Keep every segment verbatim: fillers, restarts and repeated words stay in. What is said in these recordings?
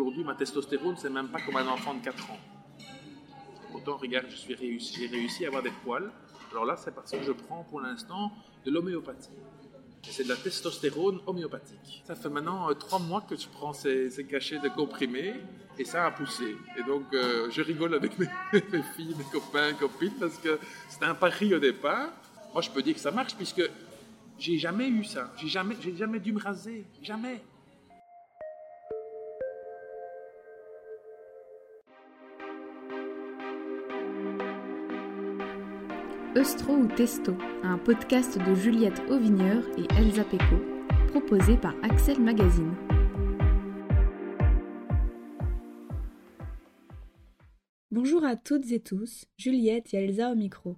aujourd'hui, ma testostérone, c'est même pas comme un enfant de quatre ans. Autant, regarde, je suis réussi, j'ai réussi à avoir des poils. Alors là, c'est parce que je prends pour l'instant de l'homéopathie. Et c'est de la testostérone homéopathique. Ça fait maintenant euh, trois mois que je prends ces, ces cachets de comprimés et ça a poussé. Et donc, euh, je rigole avec mes, mes filles, mes copains, copines, parce que c'était un pari au départ. Moi, je peux dire que ça marche puisque j'ai jamais eu ça. J'ai jamais, j'ai jamais dû me raser. Jamais. Œstro ou Testo, un podcast de Juliette Ovigneur et Elsa Pécot, proposé par Axelle Magazine. Bonjour à toutes et tous, Juliette et Elsa au micro.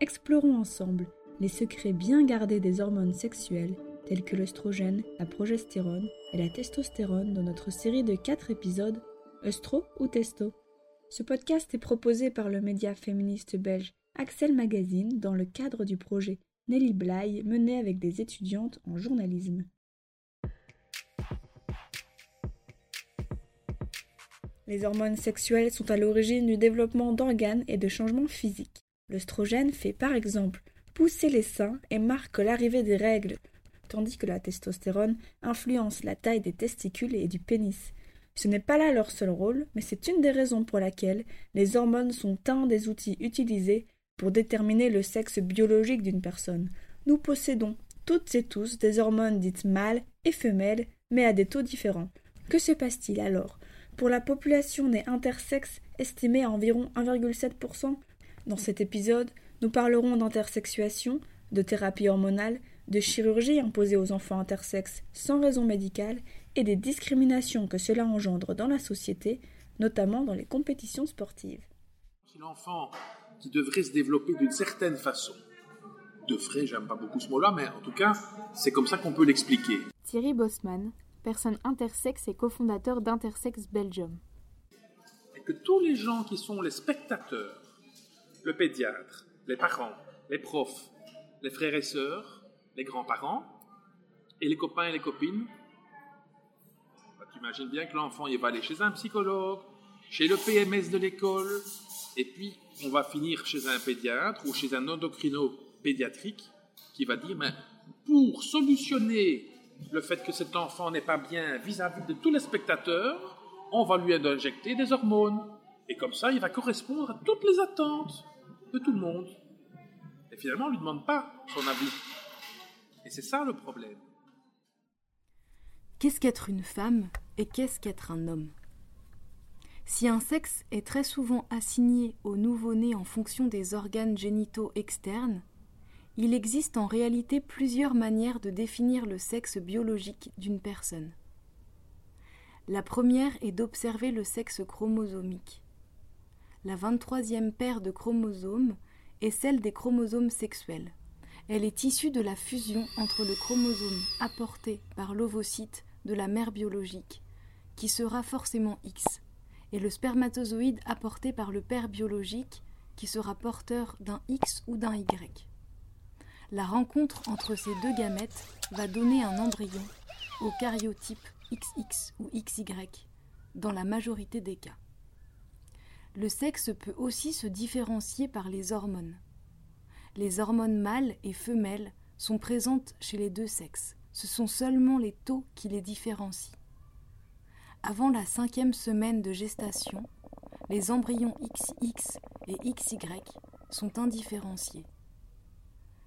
Explorons ensemble les secrets bien gardés des hormones sexuelles telles que l'œstrogène, la progestérone et la testostérone dans notre série de quatre épisodes Œstro ou Testo. Ce podcast est proposé par le média féministe belge Axelle Magazine dans le cadre du projet Nelly Bly mené avec des étudiantes en journalisme. Les hormones sexuelles sont à l'origine du développement d'organes et de changements physiques. L'œstrogène fait par exemple pousser les seins et marque l'arrivée des règles, tandis que la testostérone influence la taille des testicules et du pénis. Ce n'est pas là leur seul rôle, mais c'est une des raisons pour laquelle les hormones sont un des outils utilisés pour déterminer le sexe biologique d'une personne. Nous possédons toutes et tous des hormones dites mâles et femelles, mais à des taux différents. Que se passe-t-il alors pour la population des intersexes estimée à environ un virgule sept pour cent? Dans cet épisode, nous parlerons d'intersexuation, de thérapie hormonale, de chirurgie imposée aux enfants intersexes sans raison médicale et des discriminations que cela engendre dans la société, notamment dans les compétitions sportives. Si l'enfant qui devrait se développer d'une certaine façon. Devrait, j'aime pas beaucoup ce mot-là, mais en tout cas, c'est comme ça qu'on peut l'expliquer. Thierry Bosman, personne intersexe et cofondateur d'Intersex Belgium. Et que tous les gens qui sont les spectateurs, le pédiatre, les parents, les profs, les frères et sœurs, les grands-parents et les copains et les copines, bah, tu imagines bien que l'enfant il va aller chez un psychologue, chez le P M S de l'école, et puis on va finir chez un pédiatre ou chez un endocrino pédiatrique qui va dire, mais pour solutionner le fait que cet enfant n'est pas bien vis-à-vis de tous les spectateurs, on va lui injecter des hormones. Et comme ça, il va correspondre à toutes les attentes de tout le monde. Et finalement, on ne lui demande pas son avis. Et c'est ça le problème. Qu'est-ce qu'être une femme et qu'est-ce qu'être un homme ? Si un sexe est très souvent assigné au nouveau-né en fonction des organes génitaux externes, il existe en réalité plusieurs manières de définir le sexe biologique d'une personne. La première est d'observer le sexe chromosomique. La vingt-troisième paire de chromosomes est celle des chromosomes sexuels. Elle est issue de la fusion entre le chromosome apporté par l'ovocyte de la mère biologique, qui sera forcément X, et le spermatozoïde apporté par le père biologique, qui sera porteur d'un X ou d'un Y. La rencontre entre ces deux gamètes va donner un embryon au karyotype X X ou X Y, dans la majorité des cas. Le sexe peut aussi se différencier par les hormones. Les hormones mâles et femelles sont présentes chez les deux sexes. Ce sont seulement les taux qui les différencient. Avant la cinquième semaine de gestation, les embryons X X et X Y sont indifférenciés.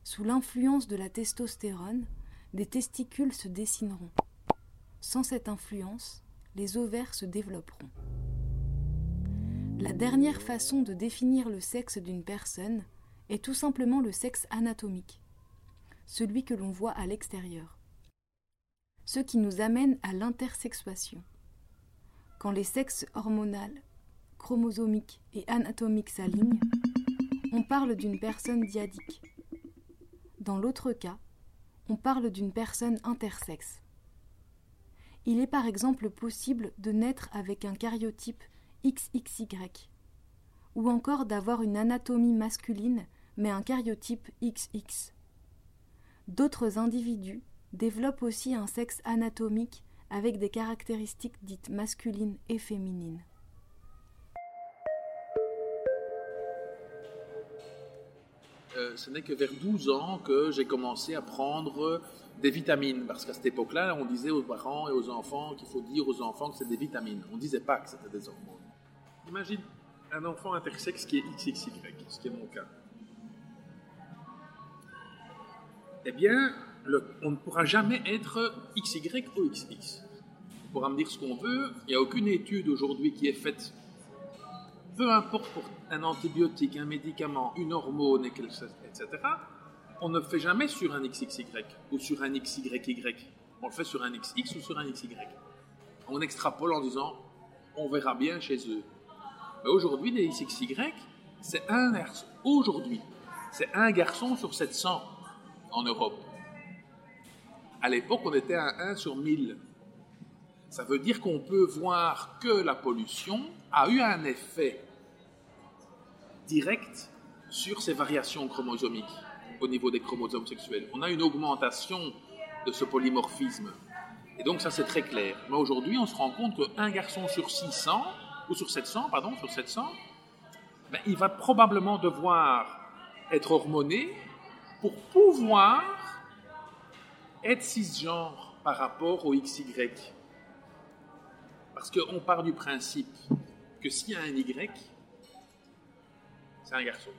Sous l'influence de la testostérone, des testicules se dessineront. Sans cette influence, les ovaires se développeront. La dernière façon de définir le sexe d'une personne est tout simplement le sexe anatomique, celui que l'on voit à l'extérieur. Ce qui nous amène à l'intersexuation. Quand les sexes hormonaux, chromosomiques et anatomiques s'alignent, on parle d'une personne dyadique. Dans l'autre cas, on parle d'une personne intersexe. Il est par exemple possible de naître avec un karyotype X X Y, ou encore d'avoir une anatomie masculine mais un karyotype X X. D'autres individus développent aussi un sexe anatomique avec des caractéristiques dites masculines et féminines. Euh, ce n'est que vers douze ans que j'ai commencé à prendre des vitamines, parce qu'à cette époque-là, on disait aux parents et aux enfants qu'il faut dire aux enfants que c'est des vitamines. On ne disait pas que c'était des hormones. Imagine un enfant intersexe qui est X X Y, ce qui est mon cas. Eh bien, le, on ne pourra jamais être X Y ou X X. On pourra me dire ce qu'on veut. Il n'y a aucune étude aujourd'hui qui est faite. Peu importe pour un antibiotique, un médicament, une hormone, et cetera, on ne le fait jamais sur un X X Y ou sur un X Y Y. On le fait sur un X X ou sur un X Y. On extrapole en disant « on verra bien chez eux ». Mais aujourd'hui, les X X Y, c'est un garçon. Aujourd'hui, c'est un garçon sur sept cents en Europe. À l'époque, on était à un sur mille. Ça veut dire qu'on peut voir que la pollution a eu un effet direct sur ces variations chromosomiques au niveau des chromosomes sexuels. On a une augmentation de ce polymorphisme. Et donc ça, c'est très clair. Mais aujourd'hui, on se rend compte qu'un garçon sur six cents, ou sur sept cents, pardon, sur sept cents, ben, il va probablement devoir être hormoné pour pouvoir être cisgenre par rapport au X Y. Parce qu'on part du principe que s'il y a un Y, c'est un garçon.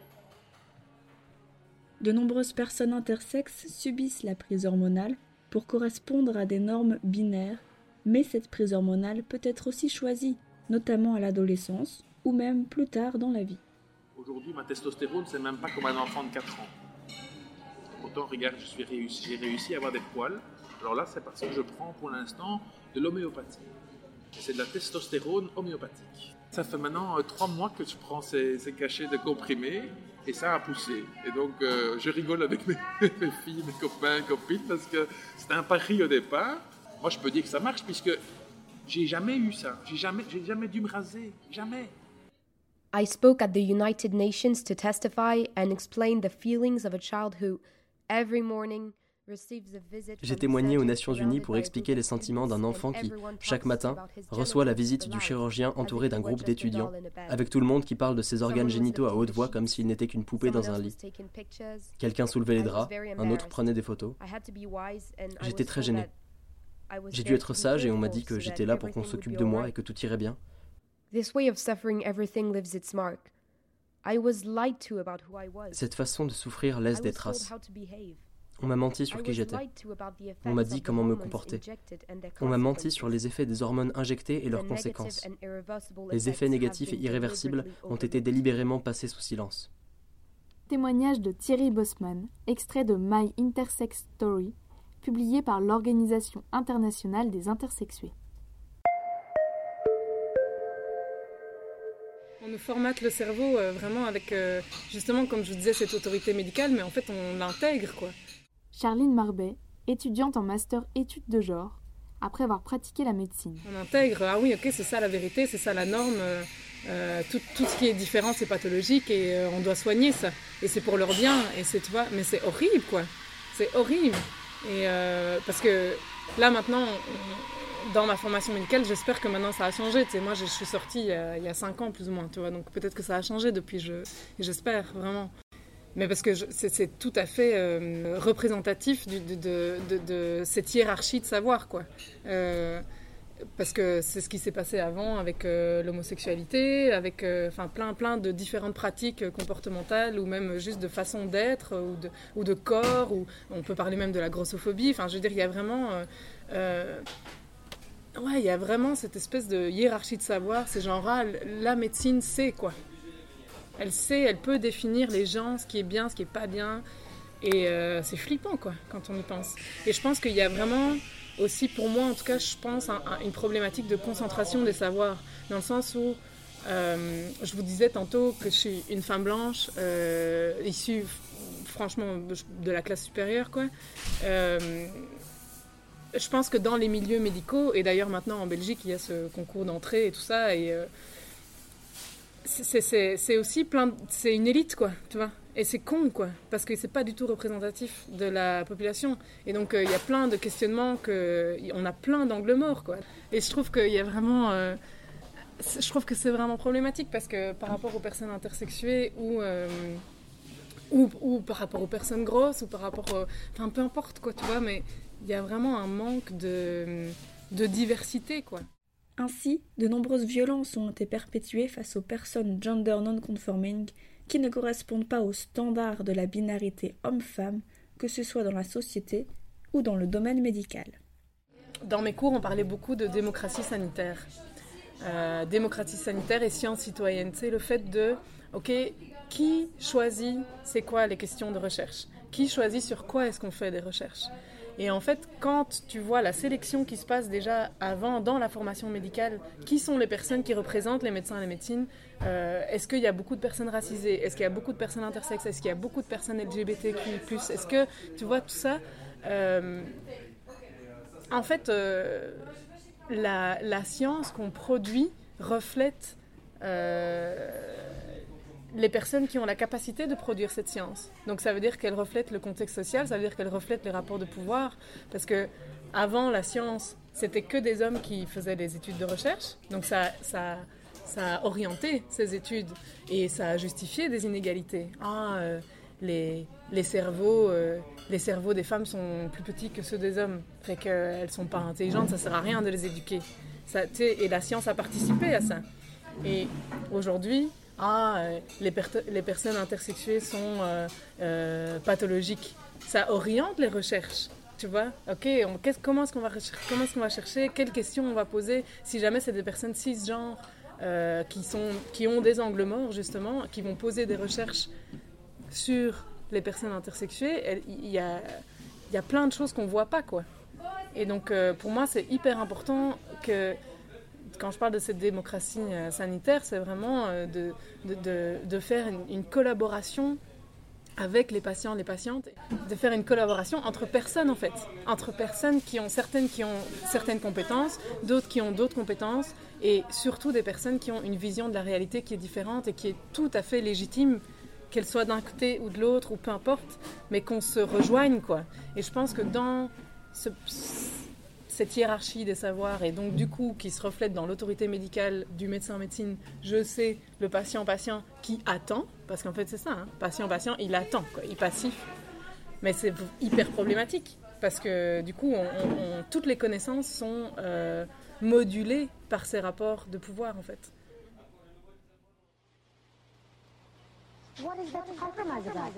De nombreuses personnes intersexes subissent la prise hormonale pour correspondre à des normes binaires, mais cette prise hormonale peut être aussi choisie, notamment à l'adolescence ou même plus tard dans la vie. Aujourd'hui, ma testostérone, c'est même pas comme un enfant de quatre ans. Pourtant, regarde, je suis réussi, j'ai réussi à avoir des poils. Alors là, c'est parce que je prends pour l'instant de l'homéopathie. C'est de la testostérone homéopathique. Ça fait maintenant euh, trois mois que je prends ces, ces cachets de comprimés et ça a poussé. Et donc, euh, je rigole avec mes, mes filles, mes copains, copines, parce que c'était un pari au départ. Moi, je peux dire que ça marche puisque j'ai jamais eu ça. J'ai jamais, j'ai jamais dû me raser. Jamais. I spoke at the United Nations to testify and explain the feelings of a child who, every morning, j'ai témoigné aux Nations Unies pour expliquer les sentiments d'un enfant qui, chaque matin, reçoit la visite du chirurgien entouré d'un groupe d'étudiants, avec tout le monde qui parle de ses organes génitaux à haute voix comme s'il n'était qu'une poupée dans un lit. Quelqu'un soulevait les draps, un autre prenait des photos. J'étais très gêné. J'ai dû être sage et on m'a dit que j'étais là pour qu'on s'occupe de moi et que tout irait bien. Cette façon de souffrir laisse des traces. On m'a menti sur qui j'étais. On m'a dit comment me comporter. On m'a menti sur les effets des hormones injectées et leurs conséquences. Les effets négatifs et irréversibles ont été délibérément passés sous silence. Témoignage de Thierry Bosman, extrait de My Intersex Story, publié par l'Organisation internationale des intersexués. On nous formate le cerveau euh, vraiment avec, euh, justement, comme je vous disais, cette autorité médicale, mais en fait, on l'intègre, quoi. Charline Marbaix, étudiante en master études de genre, après avoir pratiqué la médecine. On intègre, ah oui, ok, c'est ça la vérité, c'est ça la norme, euh, tout, tout ce qui est différent, c'est pathologique et euh, on doit soigner ça. Et c'est pour leur bien, et c'est, tu vois, mais c'est horrible, quoi. C'est horrible. Et euh, parce que là, maintenant, on, dans ma formation médicale, j'espère que maintenant ça a changé. Tu sais, moi, je suis sortie euh, il y a cinq ans, plus ou moins, tu vois, donc peut-être que ça a changé depuis, je, j'espère, vraiment. Mais parce que je, c'est, c'est tout à fait euh, représentatif du, de, de, de, de cette hiérarchie de savoir, quoi. Euh, parce que c'est ce qui s'est passé avant avec euh, l'homosexualité, avec euh, plein, plein de différentes pratiques comportementales ou même juste de façon d'être ou de, ou de corps. Ou, on peut parler même de la grossophobie. Enfin, je veux dire, il y a vraiment... Euh, euh, ouais, il y a vraiment cette espèce de hiérarchie de savoir. C'est genre, ah, la médecine sait, quoi. Elle sait, elle peut définir les gens, ce qui est bien, ce qui n'est pas bien. Et euh, c'est flippant, quoi, quand on y pense. Et je pense qu'il y a vraiment aussi, pour moi, en tout cas, je pense, un, un, une problématique de concentration des savoirs. Dans le sens où, euh, je vous disais tantôt que je suis une femme blanche, euh, issue, franchement, de la classe supérieure, quoi. Euh, je pense que dans les milieux médicaux, et d'ailleurs maintenant en Belgique, il y a ce concours d'entrée et tout ça, et... Euh, C'est, c'est, c'est aussi plein de, c'est une élite, quoi, tu vois, Et c'est con, quoi, parce que c'est pas du tout représentatif de la population. Et donc, il euh, y a plein de questionnements, que... on a plein d'angles morts, quoi. Et je trouve qu'il y a vraiment... Euh... Je trouve que c'est vraiment problématique, parce que par rapport aux personnes intersexuées ou... Euh... Ou, ou par rapport aux personnes grosses, ou par rapport... Aux... Enfin, peu importe, quoi, tu vois, mais il y a vraiment un manque de, de diversité, quoi. Ainsi, de nombreuses violences ont été perpétuées face aux personnes gender non-conforming qui ne correspondent pas aux standards de la binarité homme-femme, que ce soit dans la société ou dans le domaine médical. Dans mes cours, on parlait beaucoup de démocratie sanitaire. Euh, démocratie sanitaire et science citoyenne, c'est le fait de... Ok, qui choisit c'est quoi les questions de recherche? Qui choisit sur quoi est-ce qu'on fait des recherches? Et en fait, quand tu vois la sélection qui se passe déjà avant dans la formation médicale, qui sont les personnes qui représentent les médecins et les médecines? euh, Est-ce qu'il y a beaucoup de personnes racisées? Est-ce qu'il y a beaucoup de personnes intersexes? Est-ce qu'il y a beaucoup de personnes L G B T Q I plus? Est-ce que, tu vois, tout ça... Euh, en fait, euh, la, la science qu'on produit reflète... Euh, les personnes qui ont la capacité de produire cette science. Donc ça veut dire qu'elles reflètent le contexte social, ça veut dire qu'elles reflètent les rapports de pouvoir, parce que avant la science, c'était que des hommes qui faisaient des études de recherche, donc ça, ça, ça a orienté ces études, et ça a justifié des inégalités. Ah, euh, les, les, cerveaux, euh, les cerveaux des femmes sont plus petits que ceux des hommes, fait qu'elles ne sont pas intelligentes, ça ne sert à rien de les éduquer. Ça, et la science a participé à ça. Et aujourd'hui, ah, les, per- les personnes intersexuées sont euh, euh, pathologiques. Ça oriente les recherches, tu vois. Ok, on, qu'est- comment, est-ce qu'on va recher- comment est-ce qu'on va chercher? Quelles questions on va poser? Si jamais c'est des personnes cisgenres euh, qui, sont, qui ont des angles morts, justement, qui vont poser des recherches sur les personnes intersexuées, il y a, y a plein de choses qu'on ne voit pas, quoi. Et donc, euh, pour moi, c'est hyper important que... Quand je parle de cette démocratie euh, sanitaire, c'est vraiment euh, de, de, de, de faire une, une collaboration avec les patients, les patientes, de faire une collaboration entre personnes en fait, entre personnes qui ont certaines, qui ont certaines compétences, d'autres qui ont d'autres compétences, et surtout des personnes qui ont une vision de la réalité qui est différente et qui est tout à fait légitime, qu'elle soit d'un côté ou de l'autre, ou peu importe, mais qu'on se rejoigne, quoi. Et je pense que dans ce... cette hiérarchie des savoirs, et donc du coup qui se reflète dans l'autorité médicale du médecin-médecine, je sais, le patient-patient qui attend, parce qu'en fait c'est ça, hein, patient-patient, il attend, quoi, il passif. Mais c'est hyper problématique, parce que du coup, on, on, on, toutes les connaissances sont euh, modulées par ces rapports de pouvoir, en fait. What is that compromise about?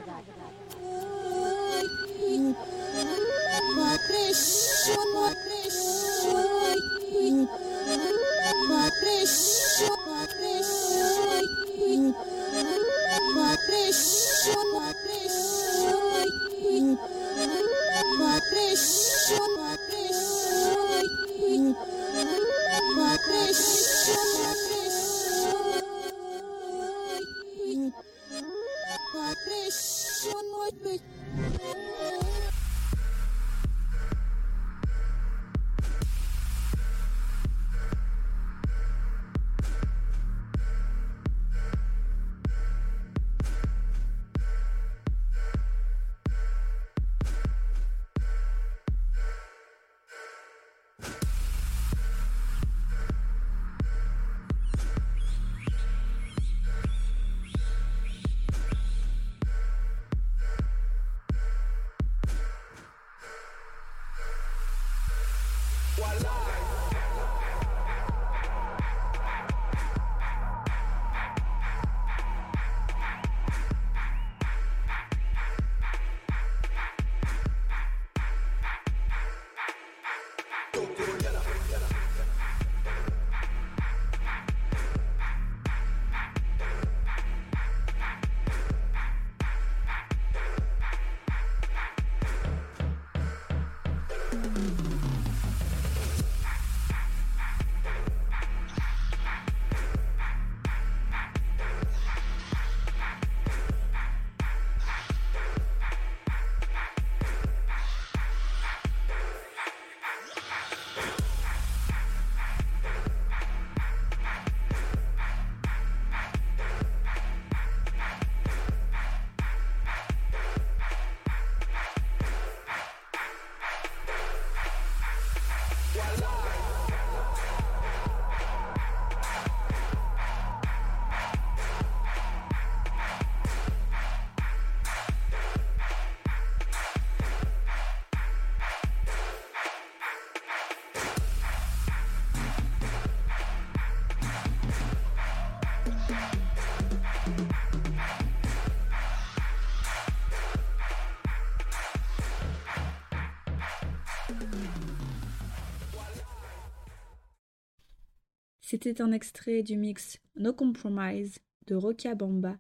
C'était un extrait du mix No Compromise de Rokia Bamba,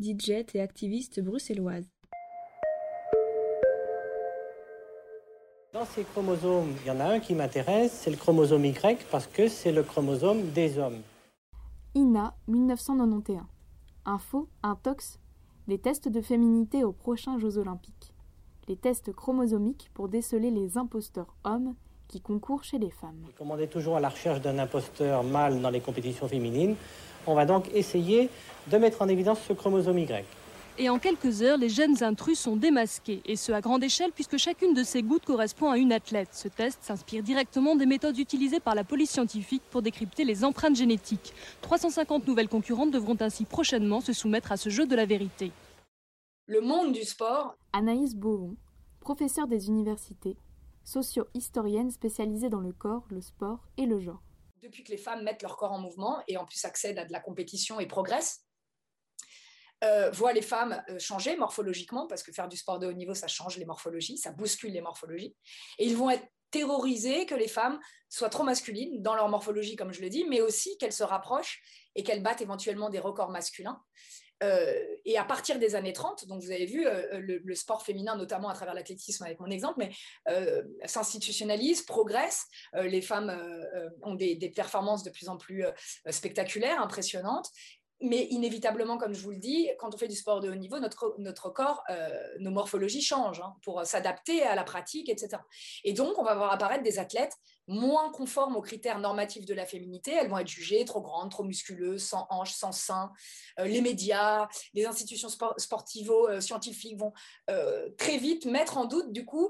D J et activiste bruxelloise. Dans ces chromosomes, il y en a un qui m'intéresse, c'est le chromosome Y, parce que c'est le chromosome des hommes. I N A, dix-neuf cent quatre-vingt-onze. Info, un tox, des tests de féminité aux prochains Jeux Olympiques. Les tests chromosomiques pour déceler les imposteurs hommes qui concourent chez les femmes. Comme on est toujours à la recherche d'un imposteur mâle dans les compétitions féminines, on va donc essayer de mettre en évidence ce chromosome Y. Et en quelques heures, les jeunes intrus sont démasqués, et ce à grande échelle puisque chacune de ces gouttes correspond à une athlète. Ce test s'inspire directement des méthodes utilisées par la police scientifique pour décrypter les empreintes génétiques. trois cent cinquante nouvelles concurrentes devront ainsi prochainement se soumettre à ce jeu de la vérité. Le monde du sport. Anaïs Bohuon, professeure des universités, socio-historienne spécialisée dans le corps, le sport et le genre. Depuis que les femmes mettent leur corps en mouvement et en plus accèdent à de la compétition et progressent, Euh, voit les femmes euh, changer morphologiquement, parce que faire du sport de haut niveau, ça change les morphologies, ça bouscule les morphologies. Et ils vont être terrorisés que les femmes soient trop masculines dans leur morphologie, comme je le dis, mais aussi qu'elles se rapprochent et qu'elles battent éventuellement des records masculins. Euh, et à partir des années trente, donc vous avez vu, euh, le, le sport féminin, notamment à travers l'athlétisme avec mon exemple, mais euh, s'institutionnalise, progresse, euh, les femmes euh, ont des, des performances de plus en plus euh, spectaculaires, impressionnantes. Mais inévitablement, comme je vous le dis, quand on fait du sport de haut niveau, notre, notre corps, euh, nos morphologies changent hein, pour s'adapter à la pratique, et cetera. Et donc, on va voir apparaître des athlètes moins conformes aux critères normatifs de la féminité. Elles vont être jugées trop grandes, trop musculeuses, sans hanches, sans seins. Euh, les médias, les institutions sport, sportivo-scientifiques vont euh, très vite mettre en doute, du coup,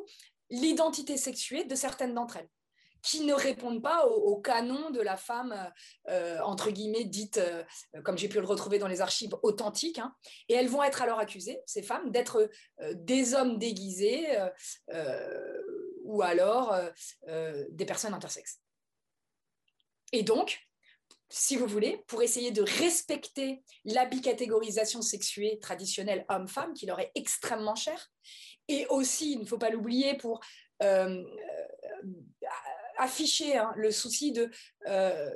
l'identité sexuée de certaines d'entre elles, qui ne répondent pas au, au canon de la femme, euh, entre guillemets, dite, euh, comme j'ai pu le retrouver dans les archives, authentique. Hein, et elles vont être alors accusées, ces femmes, d'être euh, des hommes déguisés euh, euh, ou alors euh, euh, des personnes intersexes. Et donc, si vous voulez, pour essayer de respecter la bicatégorisation sexuée traditionnelle homme-femme, qui leur est extrêmement chère, et aussi, il ne faut pas l'oublier, pour... Euh, euh, afficher hein, le souci de, euh,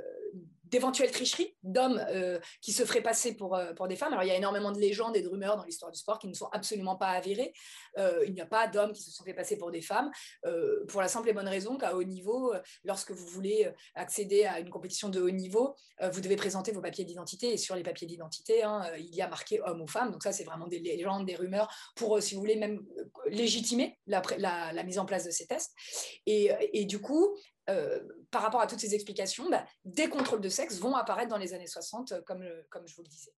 d'éventuelles tricheries d'hommes euh, qui se feraient passer pour, euh, pour des femmes. Alors, il y a énormément de légendes et de rumeurs dans l'histoire du sport qui ne sont absolument pas avérées. Euh, il n'y a pas d'hommes qui se sont fait passer pour des femmes euh, pour la simple et bonne raison qu'à haut niveau, euh, lorsque vous voulez accéder à une compétition de haut niveau, euh, vous devez présenter vos papiers d'identité. Et sur les papiers d'identité, hein, euh, il y a marqué homme ou femme. Donc ça, c'est vraiment des légendes, des rumeurs pour, euh, si vous voulez, même euh, légitimer la, la, la mise en place de ces tests. Et, et du coup... Euh, par rapport à toutes ces explications, bah, des contrôles de sexe vont apparaître dans les années soixante, comme, le, comme je vous le disais.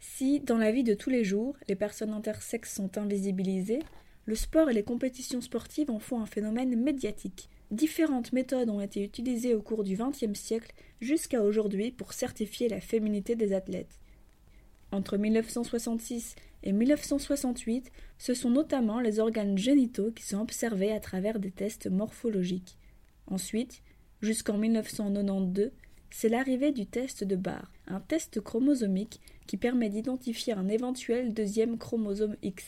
Si, dans la vie de tous les jours, les personnes intersexes sont invisibilisées, le sport et les compétitions sportives en font un phénomène médiatique. Différentes méthodes ont été utilisées au cours du vingtième siècle jusqu'à aujourd'hui pour certifier la féminité des athlètes. Entre dix-neuf cent soixante-six et dix-neuf cent soixante-huit, ce sont notamment les organes génitaux qui sont observés à travers des tests morphologiques. Ensuite, jusqu'en dix-neuf cent quatre-vingt-douze, c'est l'arrivée du test de Barr, un test chromosomique qui permet d'identifier un éventuel deuxième chromosome X.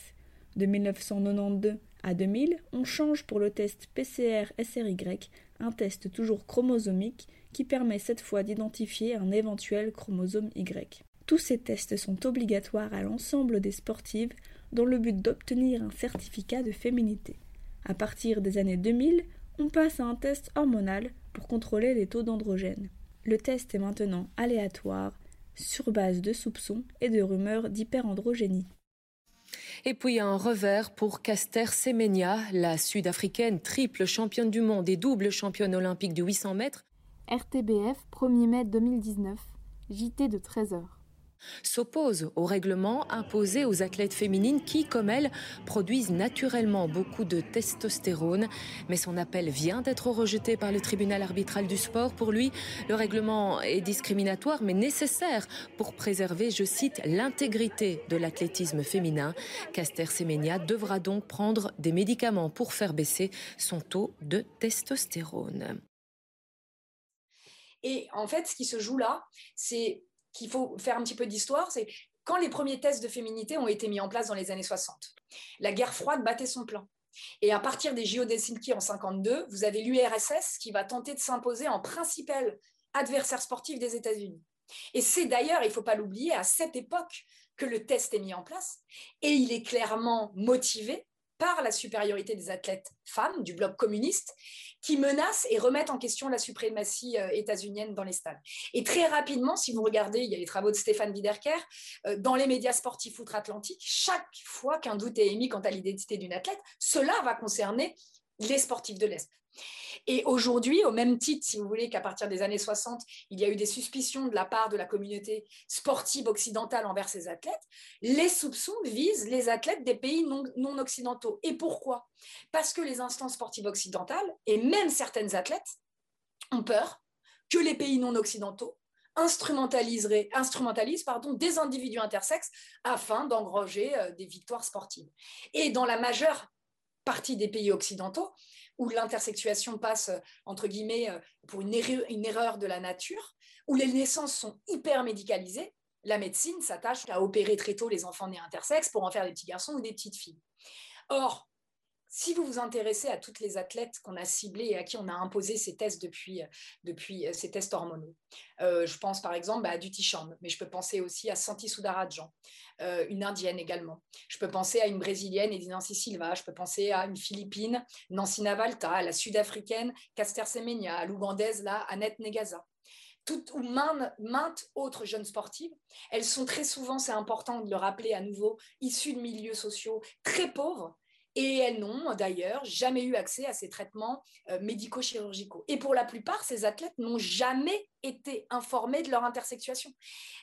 De dix-neuf cent quatre-vingt-douze à deux mille, on change pour le test P C R S R Y, un test toujours chromosomique qui permet cette fois d'identifier un éventuel chromosome Y. Tous ces tests sont obligatoires à l'ensemble des sportives dans le but d'obtenir un certificat de féminité. À partir des années deux mille, on passe à un test hormonal pour contrôler les taux d'androgène. Le test est maintenant aléatoire, sur base de soupçons et de rumeurs d'hyperandrogénie. Et puis un revers pour Caster Semenya, la sud-africaine triple championne du monde et double championne olympique du huit cents mètres. R T B F, premier mai deux mille dix-neuf, J T de treize heures. S'oppose au règlement imposé aux athlètes féminines qui, comme elles, produisent naturellement beaucoup de testostérone. Mais son appel vient d'être rejeté par le tribunal arbitral du sport. Pour lui, le règlement est discriminatoire mais nécessaire pour préserver, je cite, l'intégrité de l'athlétisme féminin. Caster Semenya devra donc prendre des médicaments pour faire baisser son taux de testostérone. Et en fait, ce qui se joue là, c'est... qu'il faut faire un petit peu d'histoire, c'est quand les premiers tests de féminité ont été mis en place dans les années soixante. La guerre froide battait son plein. Et à partir des J O d'Helsinki en cinquante-deux, vous avez l'U R S S qui va tenter de s'imposer en principale adversaire sportif des États-Unis. Et c'est d'ailleurs, il ne faut pas l'oublier, à cette époque que le test est mis en place, et il est clairement motivé par la supériorité des athlètes femmes du bloc communiste qui menacent et remettent en question la suprématie euh, états-unienne dans les stades. Et très rapidement, si vous regardez, il y a les travaux de Stéphane Biderker, euh, dans les médias sportifs outre-Atlantique, chaque fois qu'un doute est émis quant à l'identité d'une athlète, cela va concerner les sportifs de l'Est. Et aujourd'hui, au même titre, si vous voulez, qu'à partir des années soixante, il y a eu des suspicions de la part de la communauté sportive occidentale envers ces athlètes, les soupçons visent les athlètes des pays non, non occidentaux. Et pourquoi? Parce que les instances sportives occidentales, et même certaines athlètes, ont peur que les pays non occidentaux instrumentaliseraient, instrumentalisent pardon, des individus intersexes afin d'engranger euh, des victoires sportives. Et dans la majeure partie des pays occidentaux, où l'intersexuation passe, entre guillemets, pour une erreur, une erreur de la nature, où les naissances sont hyper médicalisées, la médecine s'attache à opérer très tôt les enfants nés intersexes pour en faire des petits garçons ou des petites filles. Or, si vous vous intéressez à toutes les athlètes qu'on a ciblées et à qui on a imposé ces tests depuis, depuis ces tests hormonaux, euh, je pense par exemple bah, à Dutee Chand, mais je peux penser aussi à Santi Soudarajan, euh, une indienne également. Je peux penser à une brésilienne, Edith Nancy Silva. Je peux penser à une philippine, Nancy Navalta, à la sud-africaine, Caster Semenya, à l'ougandaise, là, Annette Negesa. Toutes ou maintes autres jeunes sportives, elles sont très souvent, c'est important de le rappeler à nouveau, issues de milieux sociaux très pauvres, et elles n'ont d'ailleurs jamais eu accès à ces traitements euh, médico-chirurgicaux. Et pour la plupart, ces athlètes n'ont jamais été informées de leur intersexuation.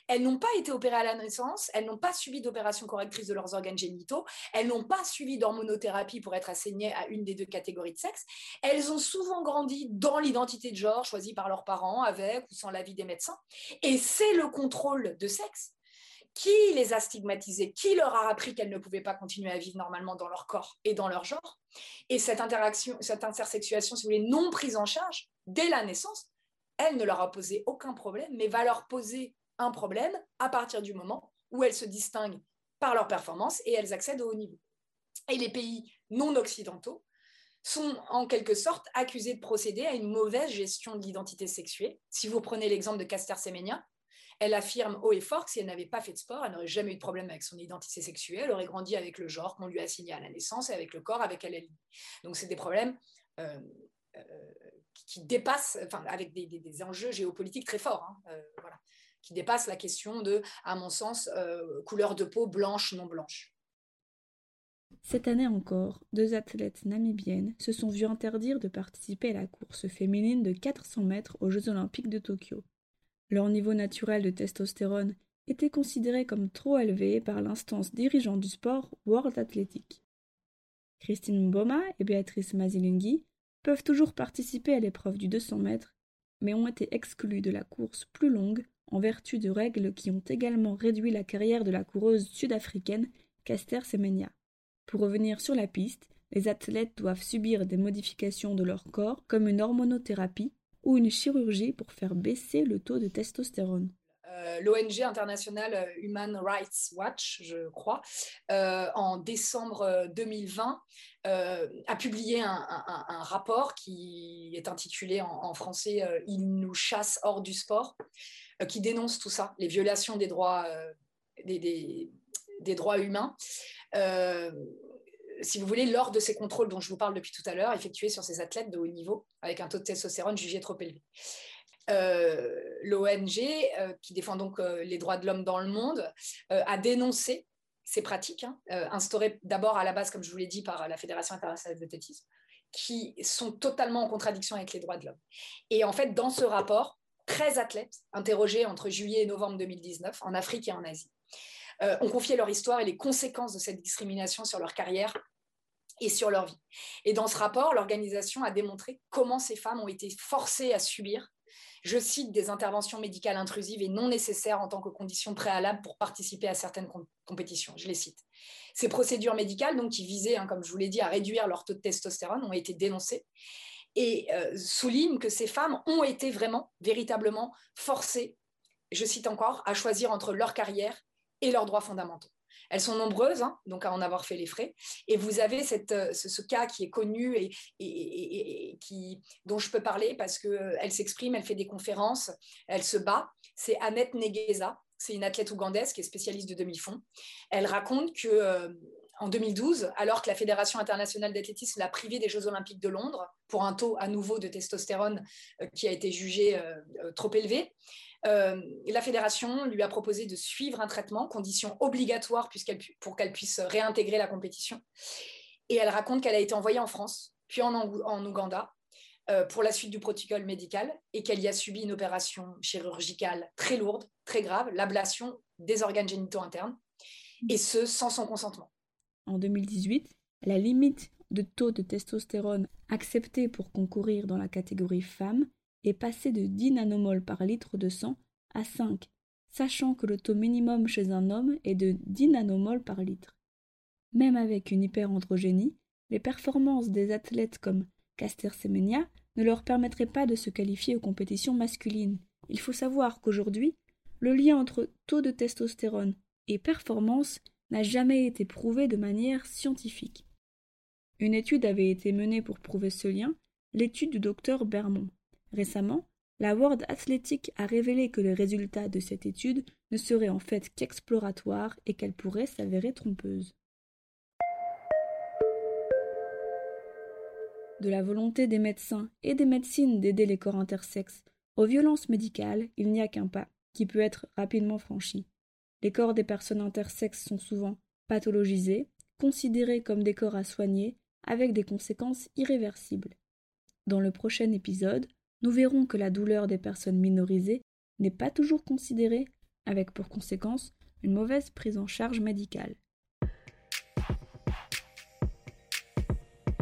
Elles n'ont pas été opérées à la naissance, elles n'ont pas subi d'opération correctrice de leurs organes génitaux, elles n'ont pas subi d'hormonothérapie pour être assignées à une des deux catégories de sexe. Elles ont souvent grandi dans l'identité de genre choisie par leurs parents, avec ou sans l'avis des médecins. Et c'est le contrôle de sexe qui les a stigmatisées, qui leur a appris qu'elles ne pouvaient pas continuer à vivre normalement dans leur corps et dans leur genre. Et cette interaction, cette intersexuation, si vous voulez, non prise en charge dès la naissance, elle ne leur a posé aucun problème, mais va leur poser un problème à partir du moment où elles se distinguent par leur performance et elles accèdent au haut niveau. Et les pays non occidentaux sont en quelque sorte accusés de procéder à une mauvaise gestion de l'identité sexuée. Si vous prenez l'exemple de Caster Semenya, elle affirme haut et fort que si elle n'avait pas fait de sport, elle n'aurait jamais eu de problème avec son identité sexuelle, elle aurait grandi avec le genre qu'on lui a assigné à la naissance et avec le corps avec lequel elle vit. Donc, c'est des problèmes euh, euh, qui dépassent, enfin, avec des, des, des enjeux géopolitiques très forts, hein, euh, voilà, qui dépassent la question de, à mon sens, euh, couleur de peau blanche, non blanche. Cette année encore, deux athlètes namibiennes se sont vues interdire de participer à la course féminine de quatre cents mètres aux Jeux Olympiques de Tokyo. Leur niveau naturel de testostérone était considéré comme trop élevé par l'instance dirigeante du sport World Athletics. Christine Mboma et Beatrice Masilingi peuvent toujours participer à l'épreuve du deux cents mètres, mais ont été exclues de la course plus longue en vertu de règles qui ont également réduit la carrière de la coureuse sud-africaine Caster Semenya. Pour revenir sur la piste, les athlètes doivent subir des modifications de leur corps comme une hormonothérapie ou une chirurgie pour faire baisser le taux de testostérone. Euh, L'O N G internationale Human Rights Watch, je crois, euh, en décembre deux mille vingt, euh, a publié un, un, un rapport qui est intitulé en, en français euh, « Il nous chasse hors du sport euh, », qui dénonce tout ça, les violations des droits, euh, des, des, des droits humains. Euh, Si vous voulez, lors de ces contrôles dont je vous parle depuis tout à l'heure, effectués sur ces athlètes de haut niveau, avec un taux de testostérone jugé trop élevé. Euh, L'O N G, euh, qui défend donc euh, les droits de l'homme dans le monde, euh, a dénoncé ces pratiques, hein, euh, instaurées d'abord à la base, comme je vous l'ai dit, par la Fédération internationale d'athlétisme, qui sont totalement en contradiction avec les droits de l'homme. Et en fait, dans ce rapport, treize athlètes, interrogés entre juillet et novembre deux mille dix-neuf, en Afrique et en Asie, euh, ont confié leur histoire et les conséquences de cette discrimination sur leur carrière et sur leur vie. Et dans ce rapport, l'organisation a démontré comment ces femmes ont été forcées à subir, je cite, des interventions médicales intrusives et non nécessaires en tant que condition préalable pour participer à certaines comp- compétitions. Je les cite. Ces procédures médicales, donc, qui visaient, hein, comme je vous l'ai dit, à réduire leur taux de testostérone, ont été dénoncées et euh, soulignent que ces femmes ont été vraiment, véritablement forcées, je cite encore, à choisir entre leur carrière et leurs droits fondamentaux. Elles sont nombreuses, hein, donc à en avoir fait les frais. Et vous avez cette, ce, ce cas qui est connu et, et, et, et qui, dont je peux parler parce qu'elle s'exprime, elle fait des conférences, elle se bat. C'est Annette Negesa, c'est une athlète ougandaise qui est spécialiste de demi-fond. Elle raconte que... Euh, en deux mille douze, alors que la Fédération internationale d'athlétisme l'a privée des Jeux olympiques de Londres pour un taux à nouveau de testostérone qui a été jugé euh, trop élevé, euh, la Fédération lui a proposé de suivre un traitement, condition obligatoire puisqu'elle, pour qu'elle puisse réintégrer la compétition. Et elle raconte qu'elle a été envoyée en France, puis en, en Ouganda, euh, pour la suite du protocole médical et qu'elle y a subi une opération chirurgicale très lourde, très grave, l'ablation des organes génitaux internes, et ce, sans son consentement. En deux mille dix-huit, la limite de taux de testostérone acceptée pour concourir dans la catégorie femmes est passée de dix nanomoles par litre de sang à cinq, sachant que le taux minimum chez un homme est de dix nanomoles par litre. Même avec une hyperandrogénie, les performances des athlètes comme Caster Semenya ne leur permettraient pas de se qualifier aux compétitions masculines. Il faut savoir qu'aujourd'hui, le lien entre taux de testostérone et performance n'a jamais été prouvée de manière scientifique. Une étude avait été menée pour prouver ce lien, l'étude du docteur Bermon. Récemment, la World Athletics a révélé que les résultats de cette étude ne seraient en fait qu'exploratoires et qu'elle pourrait s'avérer trompeuse. De la volonté des médecins et des médecines d'aider les corps intersexes aux violences médicales, il n'y a qu'un pas, qui peut être rapidement franchi. Les corps des personnes intersexes sont souvent pathologisés, considérés comme des corps à soigner, avec des conséquences irréversibles. Dans le prochain épisode, nous verrons que la douleur des personnes minorisées n'est pas toujours considérée, avec pour conséquence une mauvaise prise en charge médicale.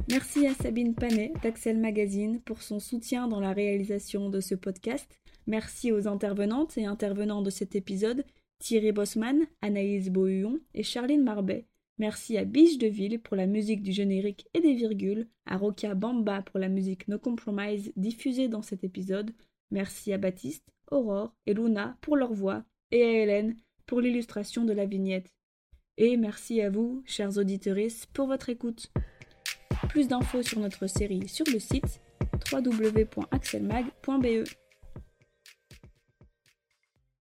Merci à Sabine Panet d'Axelle Magazine pour son soutien dans la réalisation de ce podcast. Merci aux intervenantes et intervenants de cet épisode, Thierry Bosman, Anaïs Bohuon et Charline Marbaix. Merci à Biche de ville pour la musique du générique et des virgules, à Rokia Bamba pour la musique No Compromise diffusée dans cet épisode. Merci à Baptiste, Aurore et Luna pour leur voix et à Hélène pour l'illustration de la vignette. Et merci à vous, chers auditeurs, pour votre écoute. Plus d'infos sur notre série sur le site w w w point axelle mag point b e.